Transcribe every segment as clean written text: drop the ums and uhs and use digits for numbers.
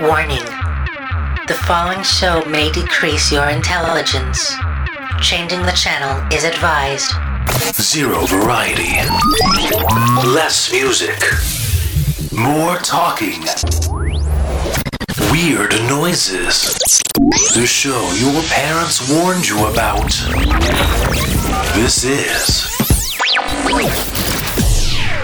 Warning. The following show may decrease your intelligence. Changing the channel is advised. Zero variety. Less music. More talking. Weird noises. The show your parents warned you about. This is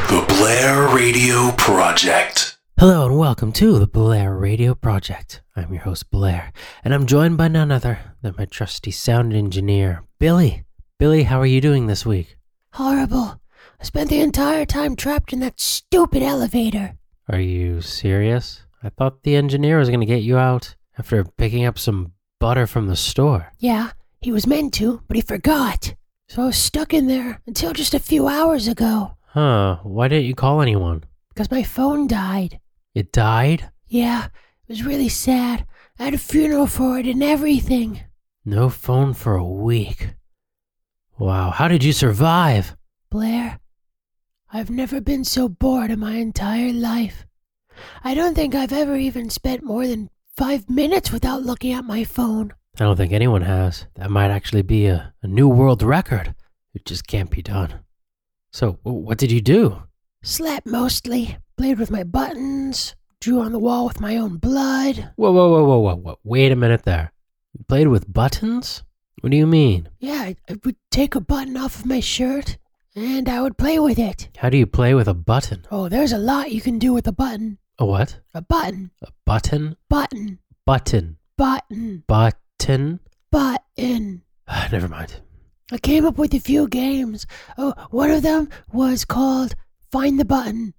The Blair Radio Project. Hello and welcome to The Blair Radio Project. I'm your host, Blair, and I'm joined by none other than my trusty sound engineer, Billy. Billy, how are you doing this week? Horrible. I spent the entire time trapped in that stupid elevator. Are you serious? I thought the engineer was going to get you out after picking up some butter from the store. Yeah, he was meant to, but he forgot. So I was stuck in there until just a few hours ago. Huh, why didn't you call anyone? Because my phone died. It died? Yeah, it was really sad. I had a funeral for it and everything. No phone for a week. Wow, how did you survive? Blair, I've never been so bored in my entire life. I don't think I've ever even spent more than 5 minutes without looking at my phone. I don't think anyone has. That might actually be a new world record. It just can't be done. So, what did you do? Slept mostly. Played with my buttons. Drew on the wall with my own blood. Whoa. Wait a minute there. You played with buttons? What do you mean? Yeah, I would take a button off of my shirt, and I would play with it. How do you play with a button? Oh, there's a lot you can do with a button. A what? A button. A button? Button. Button. Button. Button? Button. Never mind. I came up with a few games. Oh, one of them was called Find the Button.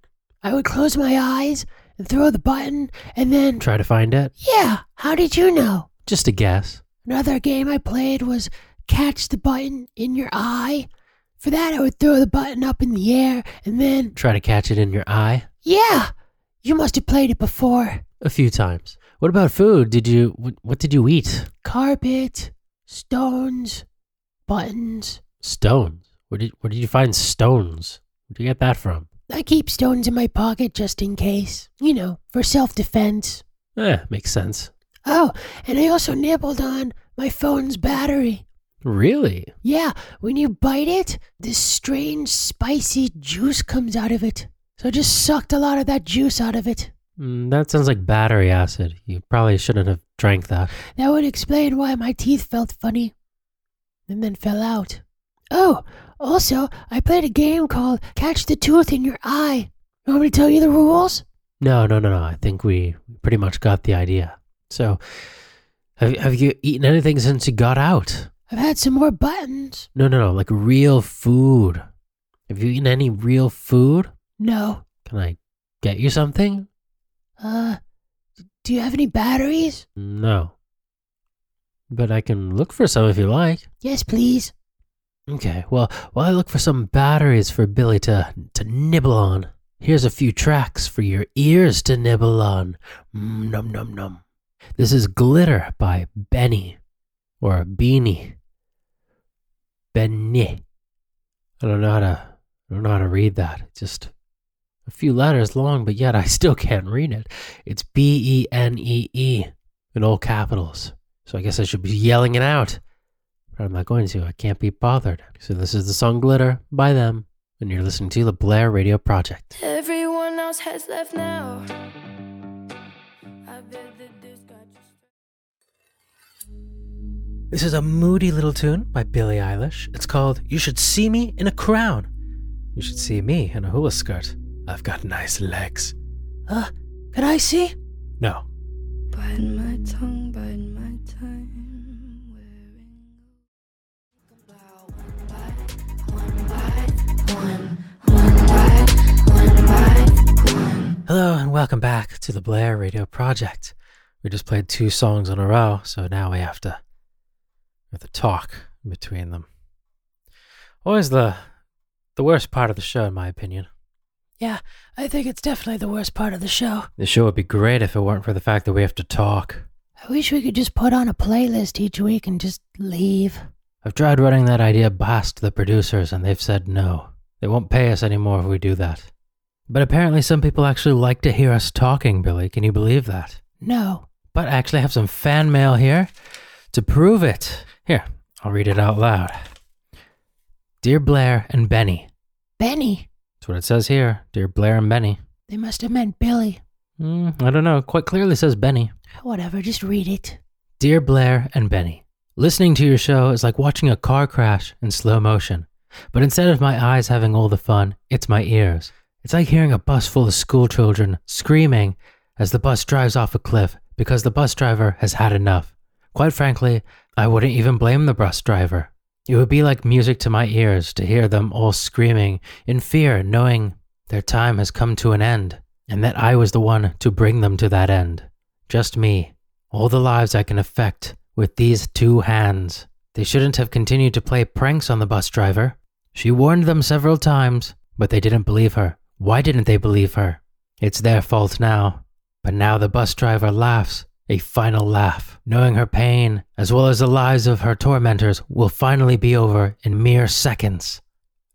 I would close my eyes and throw the button and then... Try to find it? Yeah. How did you know? Just a guess. Another game I played was catch the button in your eye. For that, I would throw the button up in the air and then... Try to catch it in your eye? Yeah! You must have played it before. A few times. What about food? What did you eat? Carpet, stones, buttons. Stones? Where did you find stones? Where did you get that from? I keep stones in my pocket just in case. You know, for self-defense. Makes sense. Oh, and I also nibbled on my phone's battery. Really? Yeah, when you bite it, this strange spicy juice comes out of it. So I just sucked a lot of that juice out of it. That sounds like battery acid. You probably shouldn't have drank that. That would explain why my teeth felt funny. And then fell out. Oh, also, I played a game called Catch the Tooth in Your Eye. You want me to tell you the rules? No. I think we pretty much got the idea. So, have you eaten anything since you got out? I've had some more buttons. No, like real food. Have you eaten any real food? No. Can I get you something? Do you have any batteries? No. But I can look for some if you like. Yes, please. Okay, well, while I look for some batteries for Billy to nibble on, here's a few tracks for your ears to nibble on. Nom nom nom. This is Glitter by Benny. Or Beanie. Benny. I don't know how to read that. It's just a few letters long, but yet I still can't read it. It's B-E-N-E-E in all capitals. So I guess I should be yelling it out. But I'm not going to. I can't be bothered. So this is the song Glitter by them. And you're listening to the Blair Radio Project. Everyone else has left now. I bet that this guy just... This is a moody little tune by Billie Eilish. It's called You Should See Me in a Crown. You should see me in a hula skirt. I've got nice legs. Can I see? No. Bite my tongue, bite my time. Hello and welcome back to the Blair Radio Project. We just played 2 songs in a row, so now we have to talk between them. Always the worst part of the show, in my opinion. Yeah, I think it's definitely the worst part of the show. The show would be great if it weren't for the fact that we have to talk. I wish we could just put on a playlist each week and just leave. I've tried running that idea past the producers and they've said no. They won't pay us anymore if we do that. But apparently some people actually like to hear us talking, Billy. Can you believe that? No, but I actually have some fan mail here to prove it. Here, I'll read it out loud. Dear Blair and Benny. Benny? That's what it says here. Dear Blair and Benny. They must have meant Billy. I don't know. Quite clearly says Benny. Whatever, just read it. Dear Blair and Benny. Listening to your show is like watching a car crash in slow motion. But instead of my eyes having all the fun, it's my ears. It's like hearing a bus full of school children screaming as the bus drives off a cliff because the bus driver has had enough. Quite frankly, I wouldn't even blame the bus driver. It would be like music to my ears to hear them all screaming in fear, knowing their time has come to an end, and that I was the one to bring them to that end. Just me. All the lives I can affect with these two hands. They shouldn't have continued to play pranks on the bus driver. She warned them several times, but they didn't believe her. Why didn't they believe her? It's their fault now. But now the bus driver laughs, a final laugh, knowing her pain, as well as the lives of her tormentors, will finally be over in mere seconds.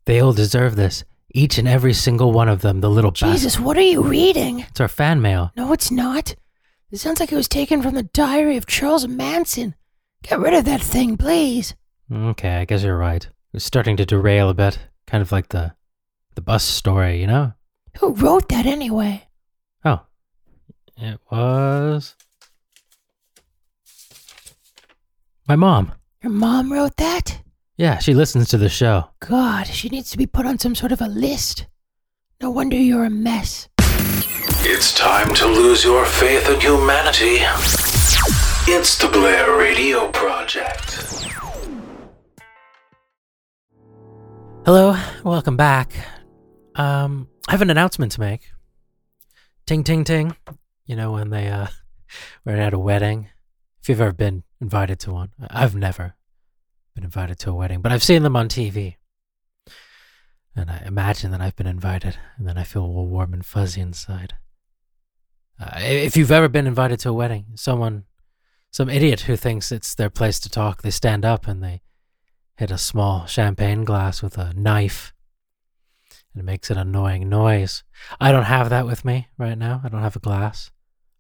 They all deserve this, each and every single one of them, the little bastard. Jesus, what are you reading? It's our fan mail. No, it's not. It sounds like it was taken from the diary of Charles Manson. Get rid of that thing, please. Okay, I guess you're right. It was starting to derail a bit, kind of like the bus story, you know? Who wrote that anyway? Oh. It was... my mom. Your mom wrote that? Yeah, she listens to the show. God, she needs to be put on some sort of a list. No wonder you're a mess. It's time to lose your faith in humanity. It's the Blair Radio Project. Hello, welcome back. I have an announcement to make. Ting, ting, ting. You know, when they were at a wedding. If you've ever been invited to one. I've never been invited to a wedding, but I've seen them on TV. And I imagine that I've been invited, and then I feel all warm and fuzzy inside. If you've ever been invited to a wedding, some idiot who thinks it's their place to talk, they stand up and they hit a small champagne glass with a knife. It makes an annoying noise. I don't have that with me right now. I don't have a glass.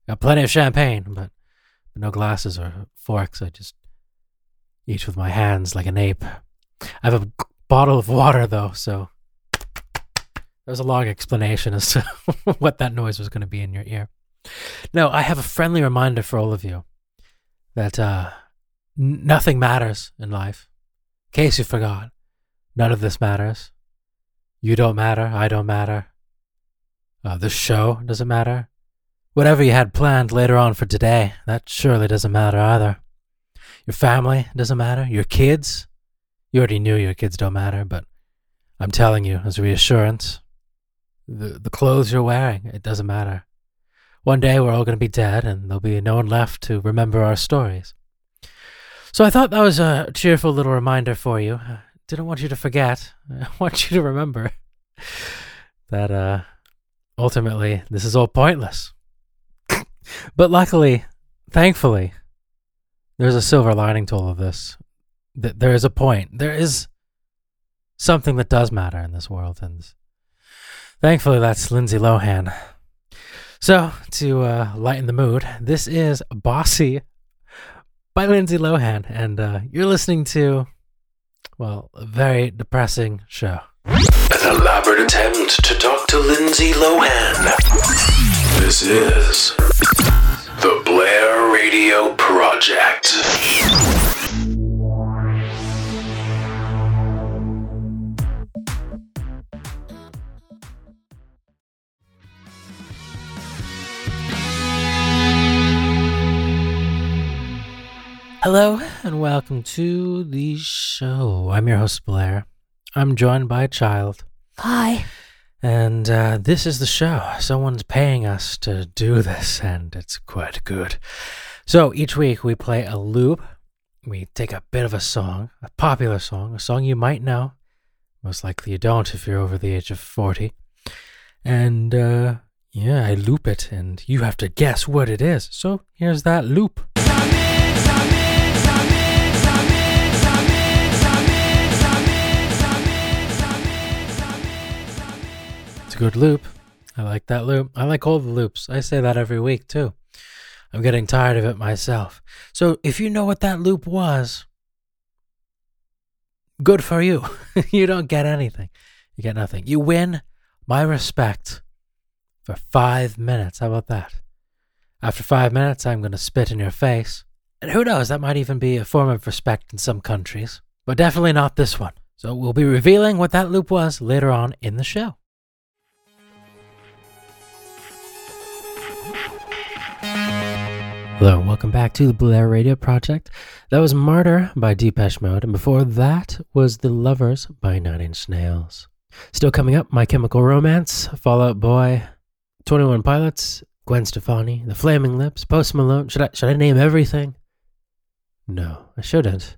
Got plenty of champagne, but no glasses or forks. I just eat with my hands like an ape. I have a bottle of water, though, so there's a long explanation as to what that noise was going to be in your ear. No, I have a friendly reminder for all of you that nothing matters in life. In case you forgot, none of this matters. You don't matter. I don't matter. This show doesn't matter. Whatever you had planned later on for today, that surely doesn't matter either. Your family doesn't matter. Your kids. You already knew your kids don't matter, but I'm telling you as reassurance. The clothes you're wearing, it doesn't matter. One day we're all going to be dead and there'll be no one left to remember our stories. So I thought that was a cheerful little reminder for you. Didn't want you to forget. I want you to remember that ultimately this is all pointless. But luckily, thankfully, there's a silver lining to all of this. There is a point. There is something that does matter in this world, and thankfully that's Lindsay Lohan. So, to lighten the mood, this is Bossy by Lindsay Lohan, and you're listening to... well, a very depressing show. An elaborate attempt to talk to Lindsay Lohan. This is the Blair Radio Project. Hello and welcome to the show. I'm your host, Blair. I'm joined by a child. Hi. And this is the show. Someone's paying us to do this, and it's quite good. So each week we play a loop. We take a bit of a song, a popular song, a song you might know. Most likely you don't if you're over the age of 40. And I loop it, and you have to guess what it is. So here's that loop. Good loop. I like that loop. I like all the loops. I say that every week too. I'm getting tired of it myself. So if you know what that loop was, good for you. You don't get anything. You get nothing. You win my respect for 5 minutes. How about that? After 5 minutes, I'm going to spit in your face. And who knows, that might even be a form of respect in some countries, but definitely not this one. So we'll be revealing what that loop was later on in the show. Hello, welcome back to the Blair Radio Project. That was Martyr by Depeche Mode, and before that was The Lovers by Nine Inch Nails. Still coming up, My Chemical Romance, Fall Out Boy, 21 Pilots, Gwen Stefani, The Flaming Lips, Post Malone. Should I name everything? No, I shouldn't.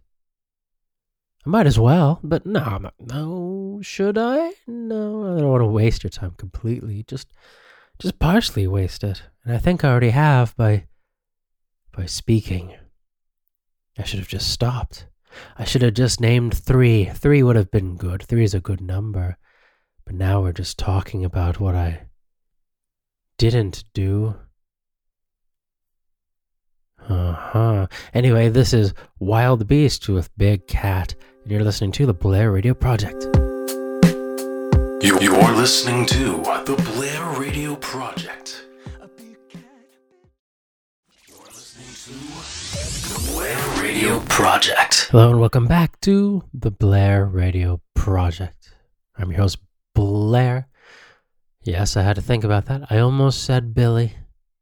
I might as well, but no, should I? No, I don't want to waste your time completely. Just partially waste it. And I think I already have by speaking. I should have just stopped. I should have just named three. Three would have been good. Three is a good number. But now we're just talking about what I didn't do. Anyway, this is Wild Beast with Big Cat, and you're listening to the Blair Radio Project. You are listening to the Blair Radio Project. Blair Radio Project. Hello and welcome back to the Blair Radio Project. I'm your host, Blair. Yes, I had to think about that. I almost said Billy,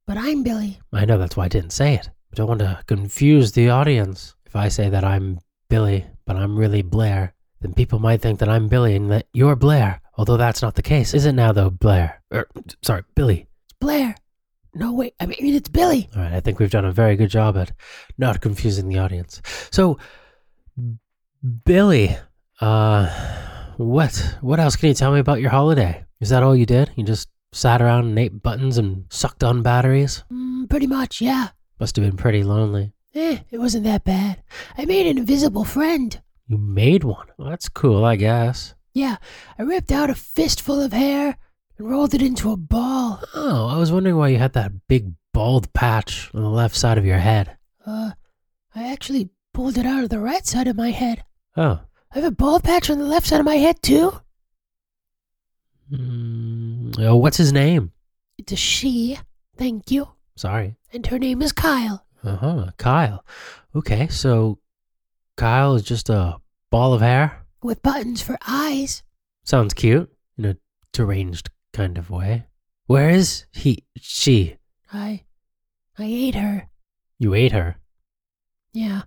but I'm Billy. I know, that's why I didn't say it. I don't want to confuse the audience. If I say that I'm Billy, but I'm really Blair, then people might think that I'm Billy and that you're Blair, although that's not the case. Is it now, though, Blair? Sorry, Billy. It's Blair. No, wait, I mean, it's Billy. All right, I think we've done a very good job at not confusing the audience. So, Billy, what else can you tell me about your holiday? Is that all you did? You just sat around and ate buttons and sucked on batteries? Pretty much, yeah. Must have been pretty lonely. It wasn't that bad. I made an invisible friend. You made one? Well, that's cool, I guess. Yeah, I ripped out a fistful of hair and rolled it into a ball. Oh, I was wondering why you had that big bald patch on the left side of your head. I actually pulled it out of the right side of my head. Oh. I have a bald patch on the left side of my head, too? What's his name? It's a she. Thank you. Sorry. And her name is Kyle. Kyle. Okay, so Kyle is just a ball of hair? With buttons for eyes. Sounds cute. In a deranged kind of way. Where is she? I ate her. You ate her? Yeah.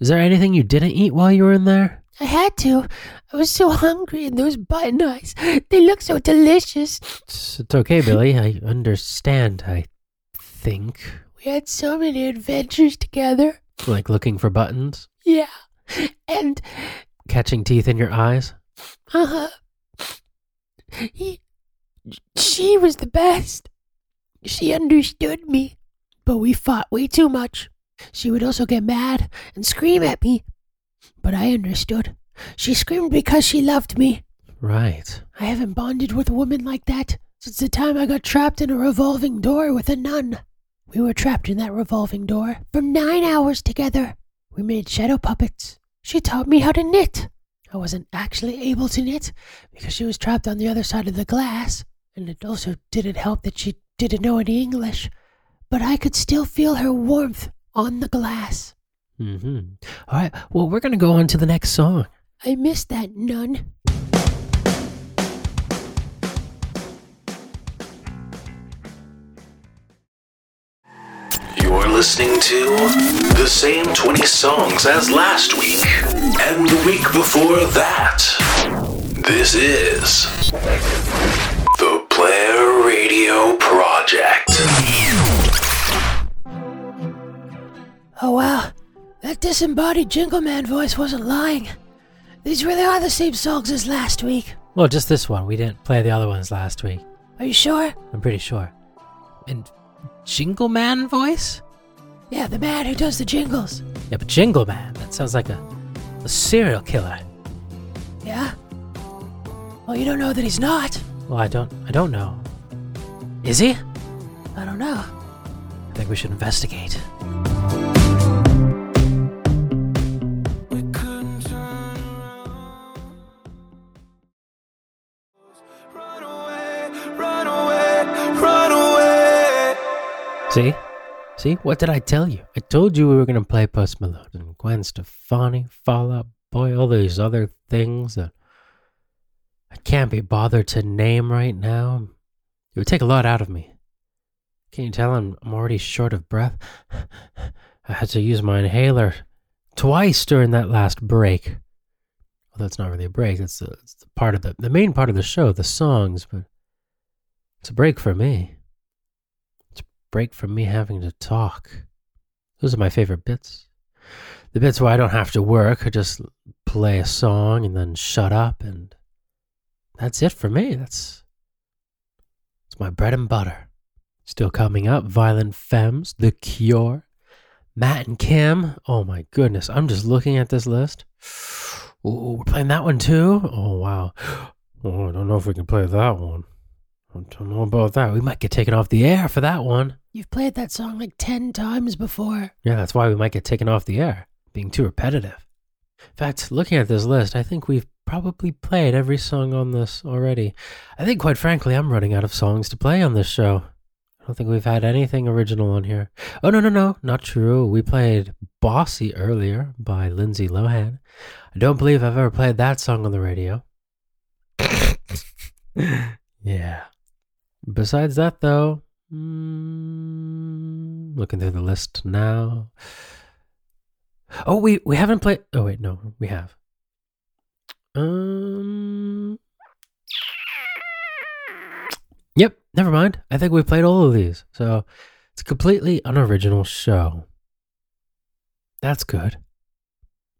Is there anything you didn't eat while you were in there? I had to. I was so hungry, and those button eyes, they look so delicious. It's okay, Billy. I understand, I think. We had so many adventures together. Like looking for buttons? Yeah. And catching teeth in your eyes? Uh-huh. She was the best. She understood me, but we fought way too much. She would also get mad and scream at me, but I understood. She screamed because she loved me. Right. I haven't bonded with a woman like that since the time I got trapped in a revolving door with a nun. We were trapped in that revolving door for 9 hours together. We made shadow puppets. She taught me how to knit. I wasn't actually able to knit because she was trapped on the other side of the glass, and it also didn't help that she didn't know any English, but I could still feel her warmth on the glass. All right, well, we're going to go on to the next song. I missed that nun. You're listening to the same 20 songs as last week and the week before that. This is the Blair Radio Project. Oh wow, that disembodied Jingle Man voice wasn't lying. These really are the same songs as last week. Well, just this one. We didn't play the other ones last week. Are you sure? I'm pretty sure. And Jingle Man voice? Yeah, the man who does the jingles. Yeah, but Jingle Man, that sounds like a serial killer. Yeah? Well, you don't know that he's not. Well, I don't know. Is he? I don't know. I think we should investigate. See? See? What did I tell you? I told you we were going to play Post Malone and Gwen Stefani, Fall Out Boy, all these other things that I can't be bothered to name right now. It would take a lot out of me. Can you tell I'm already short of breath? I had to use my inhaler twice during that last break. Although it's not really a break, it's the part of the main part of the show, the songs, but it's a break for me. Break from me having to talk. Those are my favorite bits. The bits where I don't have to work, I just play a song and then shut up, and that's it for me. It's my bread and butter. Still coming up, Violent Femmes, The Cure, Matt and Kim. Oh my goodness, I'm just looking at this list. Ooh, we're playing that one too? Oh wow. Oh, I don't know if we can play that one. I don't know about that. We might get taken off the air for that one. You've played that song like 10 times before. Yeah, that's why we might get taken off the air. Being too repetitive. In fact, looking at this list, I think we've probably played every song on this already. I think, quite frankly, I'm running out of songs to play on this show. I don't think we've had anything original on here. Oh, no. Not true. We played Bossy earlier by Lindsay Lohan. I don't believe I've ever played that song on the radio. Yeah. Besides that, though, looking through the list now. Oh, we haven't played... Oh, wait, no, we have. Yep, never mind. I think we've played all of these. So it's a completely unoriginal show. That's good.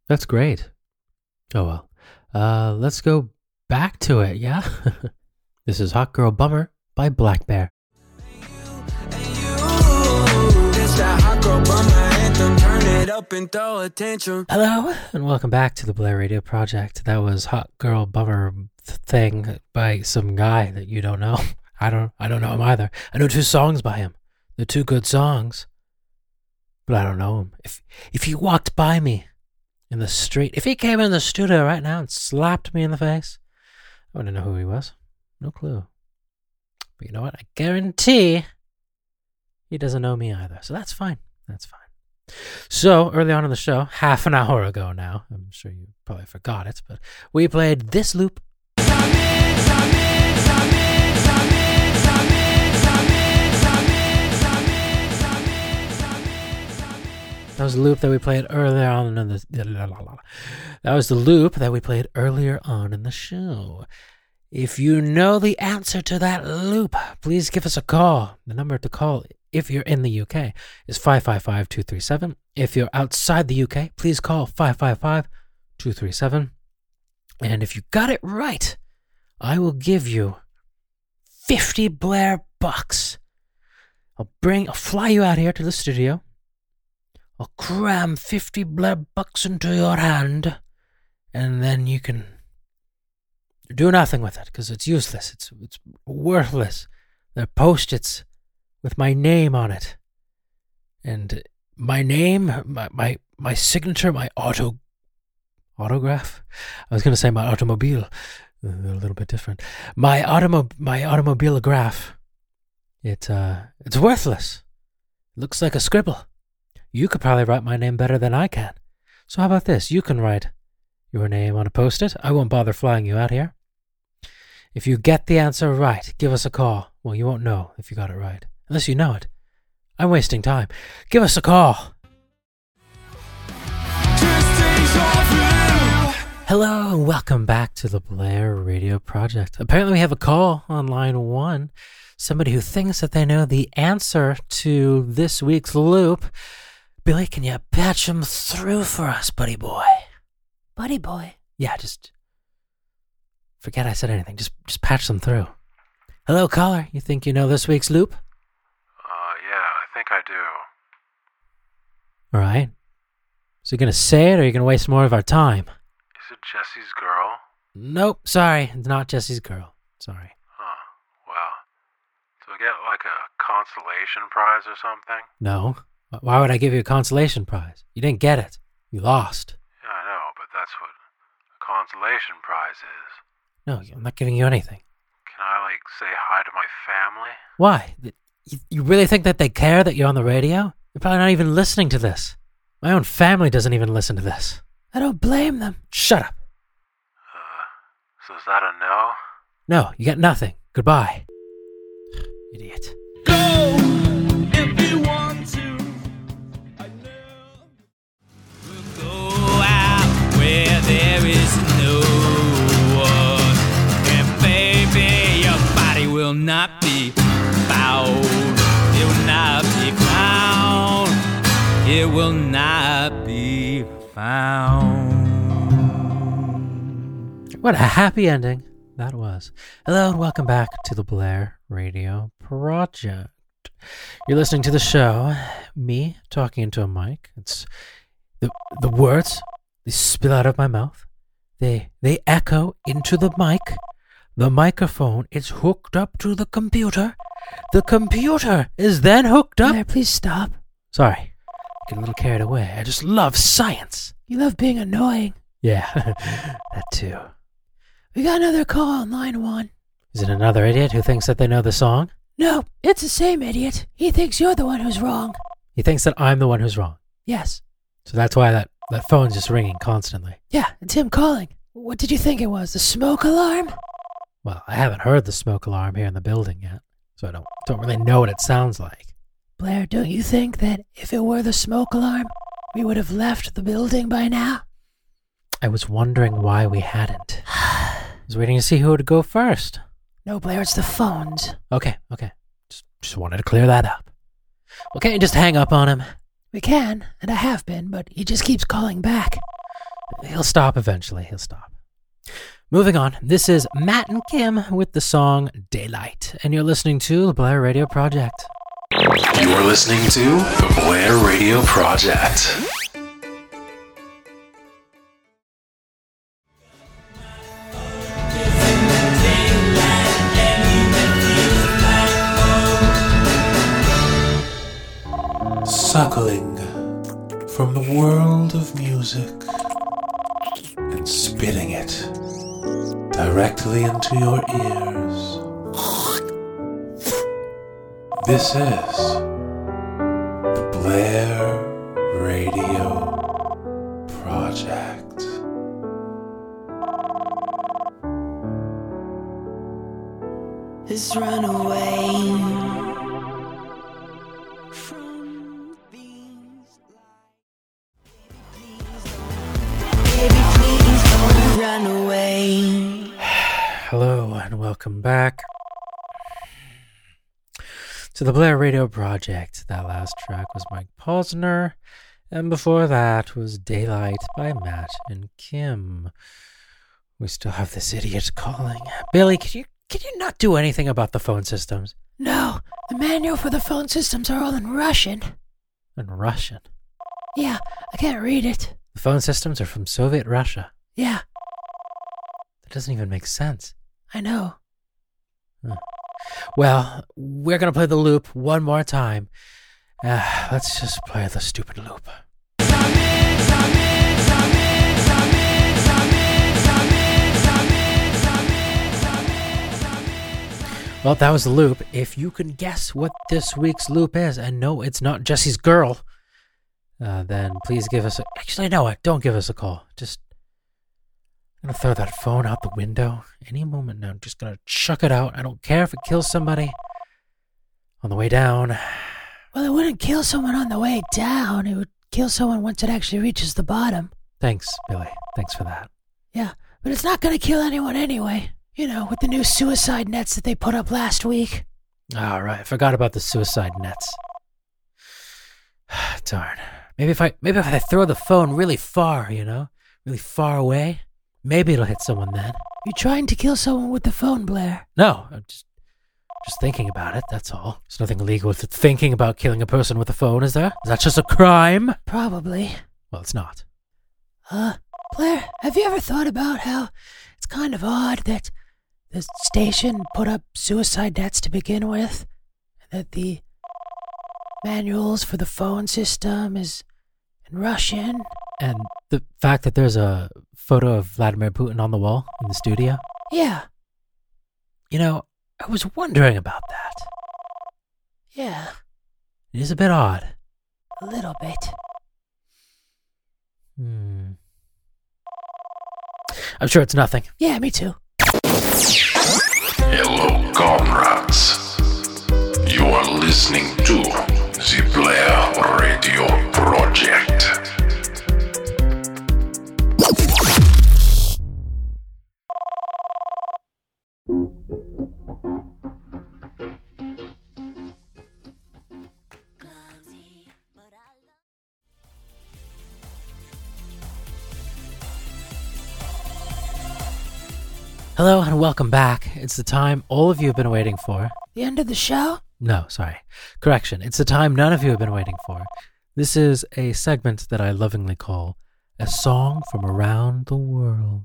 That's great. Oh, well. Let's go back to it, yeah? This is Hot Girl Bummer by Black Bear. Hello, and welcome back to the Blair Radio Project. That was Hot Girl Bummer thing by some guy that you don't know. I don't know him either. I know 2 songs by him. They're 2 good songs. But I don't know him. If he walked by me in the street, if he came in the studio right now and slapped me in the face, I wouldn't know who he was. No clue. But you know what? I guarantee he doesn't know me either. So that's fine. That's fine. So early on in the show, half an hour ago now, I'm sure you probably forgot it, but we played this loop. That was the loop that we played earlier on in the... That was the loop that we played earlier on in the show. If you know the answer to that loop, please give us a call. The number to call if you're in the UK is 555-237. If you're outside the UK, please call 555-237. And if you got it right, I will give you 50 Blair bucks. I'll fly you out here to the studio. I'll cram 50 Blair bucks into your hand, and then you can... do nothing with it, because it's useless. It's worthless. They're Post-its with my name on it. And my name, my signature, my autograph? I was going to say my automobile. They're a little bit different. My automobilograph. It's worthless. It looks like a scribble. You could probably write my name better than I can. So how about this? You can write your name on a Post-it. I won't bother flying you out here. If you get the answer right, give us a call. Well, you won't know if you got it right. Unless you know it. I'm wasting time. Give us a call. Hello, and welcome back to the Blair Radio Project. Apparently we have a call on line 1. Somebody who thinks that they know the answer to this week's loop. Billy, can you patch him through for us, buddy boy? Buddy boy. Yeah, just... forget I said anything. Just patch them through. Hello, caller. You think you know this week's loop? Yeah, I think I do. All right. So you gonna say it, or are you gonna waste more of our time? Is it Jesse's girl? Nope, sorry. It's not Jesse's girl. Sorry. Huh. Well, so I get like a consolation prize or something? No. Why would I give you a consolation prize? You didn't get it. You lost. Yeah, I know, but that's what a consolation prize is. No, I'm not giving you anything. Can I, say hi to my family? Why? You really think that they care that you're on the radio? They're probably not even listening to this. My own family doesn't even listen to this. I don't blame them. Shut up. So is that a no? No, you got nothing. Goodbye. Idiot. Go if you want to. I know. We'll go out where there is no one. And baby, your body will not be found. It will not be found. It will not be found. What a happy ending that was. Hello and welcome back to the Blair Radio Project. You're listening to the show, me talking into a mic. It's the words, they spill out of my mouth. They echo into the mic. The microphone is hooked up to the computer. The computer is then hooked up. Blair, please stop. Sorry. I get a little carried away. I just love science. You love being annoying. Yeah, that too. We got another call on line one. Is it another idiot who thinks that they know the song? No, it's the same idiot. He thinks you're the one who's wrong. He thinks that I'm the one who's wrong? Yes. So that's why that phone's just ringing constantly? Yeah, it's him calling. What did you think it was, the smoke alarm? Well, I haven't heard the smoke alarm here in the building yet, so I don't really know what it sounds like. Blair, don't you think that if it were the smoke alarm, we would have left the building by now? I was wondering why we hadn't. I was waiting to see who would go first. No, Blair, it's the phones. Okay. Just wanted to clear that up. Well, can't you just hang up on him? We can, and I have been, but he just keeps calling back. He'll stop eventually. Moving on, this is Matt and Kim with the song Daylight, and you're listening to The Blair Radio Project. You're listening to The Blair Radio Project. Suckling from the world of music and spitting it directly into your ears. This is the Blair Radio Project. This runaway. Hello and welcome back to the Blair Radio Project. That last track was Mike Posner, and before that was Daylight by Matt and Kim. We still have this idiot calling. Billy, can you not do anything about the phone systems? No, the manual for the phone systems are all in Russian. In Russian? Yeah, I can't read it. The phone systems are from Soviet Russia. Yeah. That doesn't even make sense. I know. Huh. Well, we're going to play the loop one more time. Let's just play the stupid loop. Well, that was the loop. If you can guess what this week's loop is, and no, it's not Jesse's girl, then please give us Actually, no, don't give us a call. Just... I'm gonna throw that phone out the window any moment now. I'm just gonna chuck it out. I don't care if it kills somebody on the way down. Well, it wouldn't kill someone on the way down. It would kill someone once it actually reaches the bottom. Thanks, Billy. Thanks for that. Yeah, but it's not gonna kill anyone anyway. You know, with the new suicide nets that they put up last week. All right, I forgot about the suicide nets. Darn. Maybe if I throw the phone really far, really far away. Maybe it'll hit someone then. You're trying to kill someone with the phone, Blair. No, I'm just thinking about it, that's all. There's nothing illegal to thinking about killing a person with a phone, is there? Is that just a crime? Probably. Well, it's not. Blair, have you ever thought about how it's kind of odd that the station put up suicide nets to begin with? that the manuals for the phone system is in Russian. And the fact that there's a photo of Vladimir Putin on the wall in the studio? Yeah. You know, I was wondering about that. Yeah. It is a bit odd. A little bit. I'm sure it's nothing. Yeah, me too. Hello, comrades. You are listening to the Blair Radio Project. Hello and welcome back. It's the time all of you have been waiting for. The end of the show? No, sorry. Correction. It's the time none of you have been waiting for. This is a segment that I lovingly call A Song from Around the World.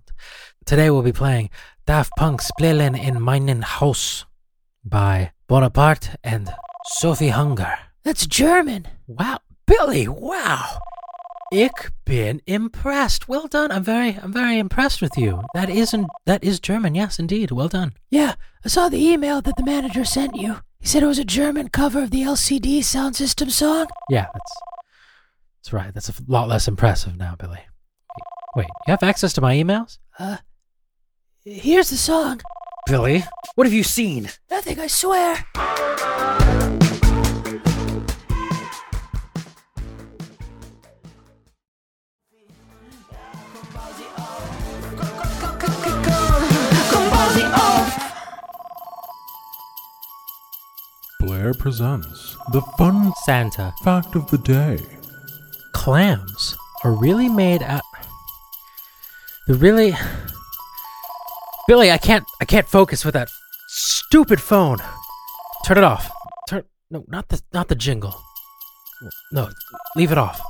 Today we'll be playing Daft Punk's Spielen in Meinen Haus by Bonaparte and Sophie Hunger. That's German. Wow. Billy, wow. Ich bin impressed. Well done. I'm very impressed with you. That is German. Yes, indeed. Well done. Yeah, I saw the email that the manager sent you. He said it was a German cover of the LCD Sound System song. Yeah, that's right. That's a lot less impressive now, Billy. Wait, you have access to my emails? Here's the song. Billy, what have you seen? Nothing, I swear. Blair presents the Fun Santa Fact of the Day. Clams are really made out... They're really... Billy, I can't focus with that stupid phone. Turn it off. No, not the jingle. No, leave it off.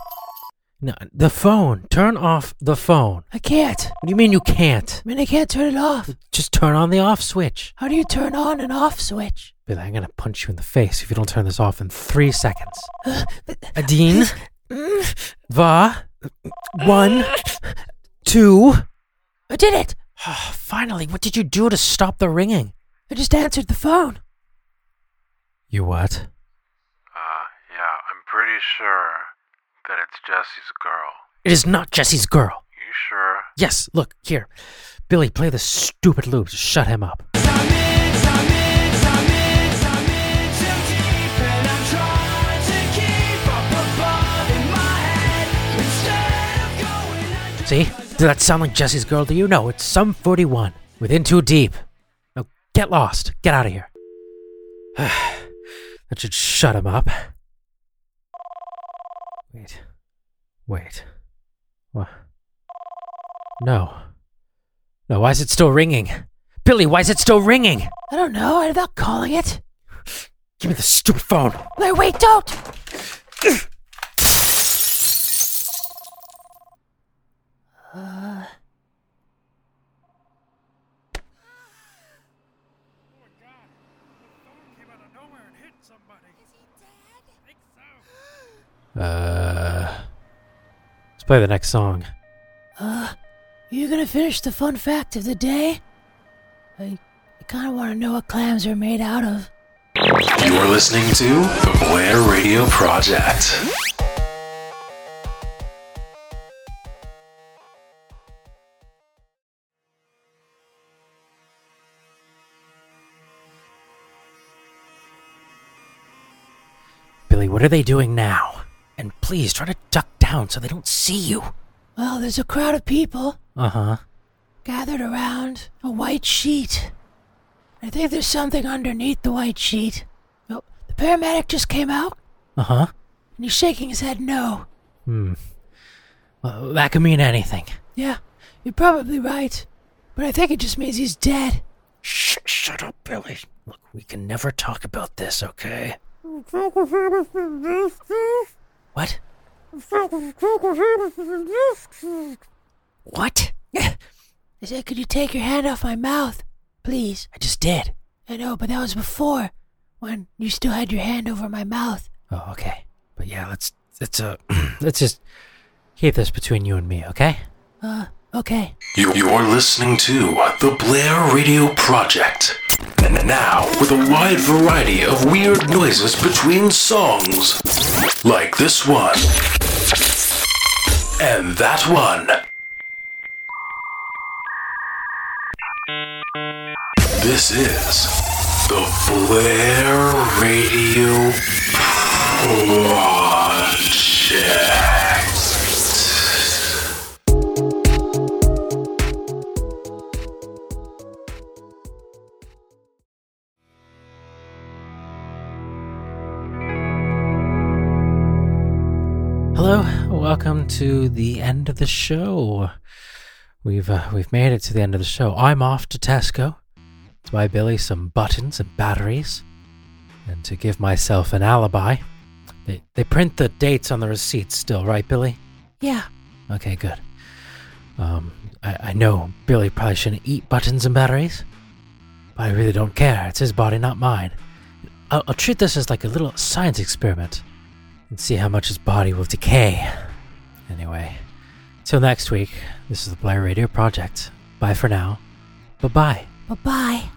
No, the phone. Turn off the phone. I can't. What do you mean you can't? I mean I can't turn it off. Just turn on the off switch. How do you turn on an off switch? Billy, I'm gonna punch you in the face if you don't turn this off in 3 seconds. Adin. Va. 1. 2. I did it. Oh, finally, what did you do to stop the ringing? I just answered the phone. You what? Yeah, I'm pretty sure... that it's Jesse's girl. It is not Jesse's girl. You sure? Yes, look, here. Billy, play the stupid loops. Shut him up. See? Does that sound like Jesse's girl to you? No, it's some 41. Within Too Deep. Now get lost. Get out of here. That should shut him up. Wait. What? No, why is it still ringing? Billy, why is it still ringing? I don't know. I'm not calling it. Give me the stupid phone. No, wait, don't! Let's play the next song. You gonna finish the fun fact of the day? I kinda wanna know what clams are made out of. You are listening to the Blair Radio Project. Billy, what are they doing now? And please, try to duck down so they don't see you. Well, there's a crowd of people. Uh-huh. Gathered around a white sheet. I think there's something underneath the white sheet. Oh, the paramedic just came out. Uh-huh. And he's shaking his head no. Well, that could mean anything. Yeah, you're probably right. But I think it just means he's dead. Shut up, Billy. Look, we can never talk about this, okay? What? What? I said, could you take your hand off my mouth, please? I just did. I know, but that was before. when you still had your hand over my mouth. Oh, okay. But yeah, let's just keep this between you and me, okay? Okay. You're listening to the Blair Radio Project. And now, with a wide variety of weird noises between songs, like this one, and that one. This is the Blair Radio Project. Hello, welcome to the end of the show. We've made it to the end of the show. I'm off to Tesco to buy Billy some buttons and batteries, and to give myself an alibi. They print the dates on the receipts still, right, Billy? Yeah. Okay, good. I know Billy probably shouldn't eat buttons and batteries, but I really don't care. It's his body, not mine. I'll treat this as like a little science experiment and see how much his body will decay. Anyway, till next week, this is the Blair Radio Project. Bye for now. Bye-bye. Bye-bye.